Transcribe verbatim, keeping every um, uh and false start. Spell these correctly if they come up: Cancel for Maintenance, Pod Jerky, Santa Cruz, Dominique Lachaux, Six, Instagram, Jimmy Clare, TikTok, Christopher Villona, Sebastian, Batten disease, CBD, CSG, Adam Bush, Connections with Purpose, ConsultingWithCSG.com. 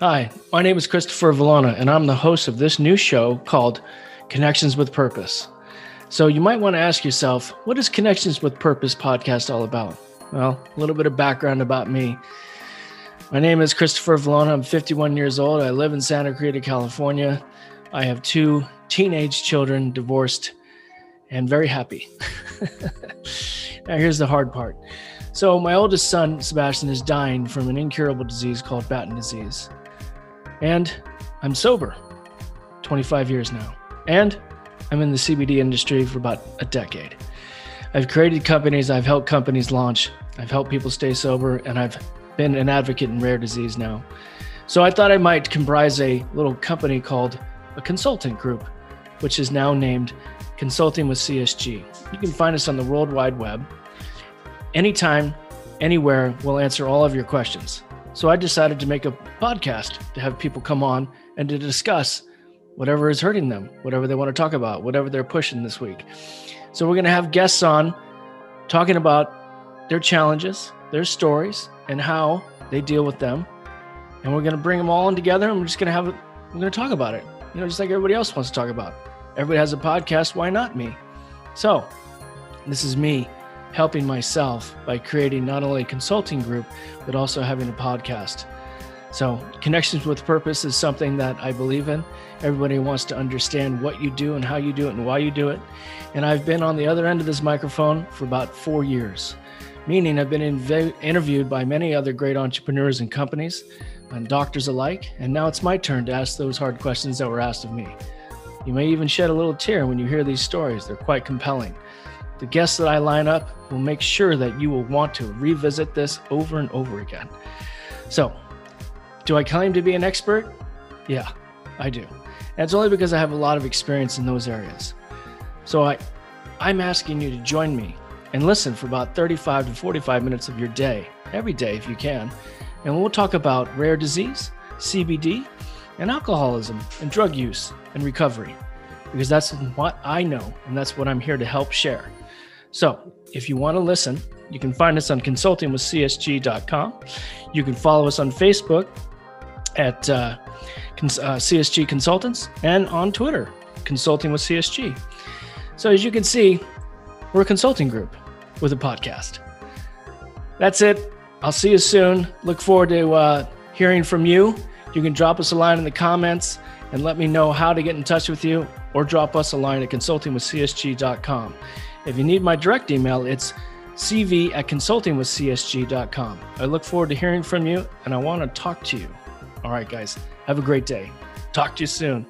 Hi, my name is Christopher Villona, and I'm the host of this new show called Connections with Purpose. So you might want to ask yourself, what is Connections with Purpose podcast all about? Well, a little bit of background about me. My name is Christopher Villona. I'm fifty-one years old. I live in Santa Cruz, California. I have two teenage children, divorced, and very happy. Now, here's the hard part. So my oldest son, Sebastian, is dying from an incurable disease called Batten disease. And I'm sober, twenty-five years now. And I'm in the C B D industry for about a decade. I've created companies, I've helped companies launch, I've helped people stay sober, and I've been an advocate in rare disease now. So I thought I might comprise a little company called a consultant group, which is now named Consulting with C S G. You can find us on the World Wide Web. Anytime, anywhere, we'll answer all of your questions. So I decided to make a podcast to have people come on and to discuss whatever is hurting them, whatever they want to talk about, whatever they're pushing this week. So we're going to have guests on talking about their challenges, their stories, and how they deal with them. And we're going to bring them all in together, and we're just going to have, we're going to talk about it. You know, just like everybody else wants to talk about. Everybody has a podcast. Why not me? So this is me helping myself by creating not only a consulting group, but also having a podcast. So Connections with Purpose is something that I believe in. Everybody wants to understand what you do and how you do it and why you do it. And I've been on the other end of this microphone for about four years, meaning I've been inv- interviewed by many other great entrepreneurs and companies and doctors alike. And now it's my turn to ask those hard questions that were asked of me. You may even shed a little tear when you hear these stories. They're quite compelling. The guests that I line up will make sure that you will want to revisit this over and over again. So, do I claim to be an expert? Yeah, I do. And it's only because I have a lot of experience in those areas. So I, I'm asking you to join me and listen for about thirty-five to forty-five minutes of your day, every day if you can. And we'll talk about rare disease, C B D, and alcoholism, and drug use, and recovery. Because that's what I know, and that's what I'm here to help share. So if you want to listen, you can find us on Consulting with C S G dot com. You can follow us on Facebook at uh, cons- uh, C S G Consultants, and on Twitter, Consulting with C S G. So as you can see, we're a consulting group with a podcast. That's it. I'll see you soon. Look forward to uh, hearing from you. You can drop us a line in the comments and let me know how to get in touch with you, or drop us a line at Consulting with C S G dot com. If you need my direct email, it's C V at Consulting with C S G dot com. I look forward to hearing from you, and I want to talk to you. All right, guys, have a great day. Talk to you soon.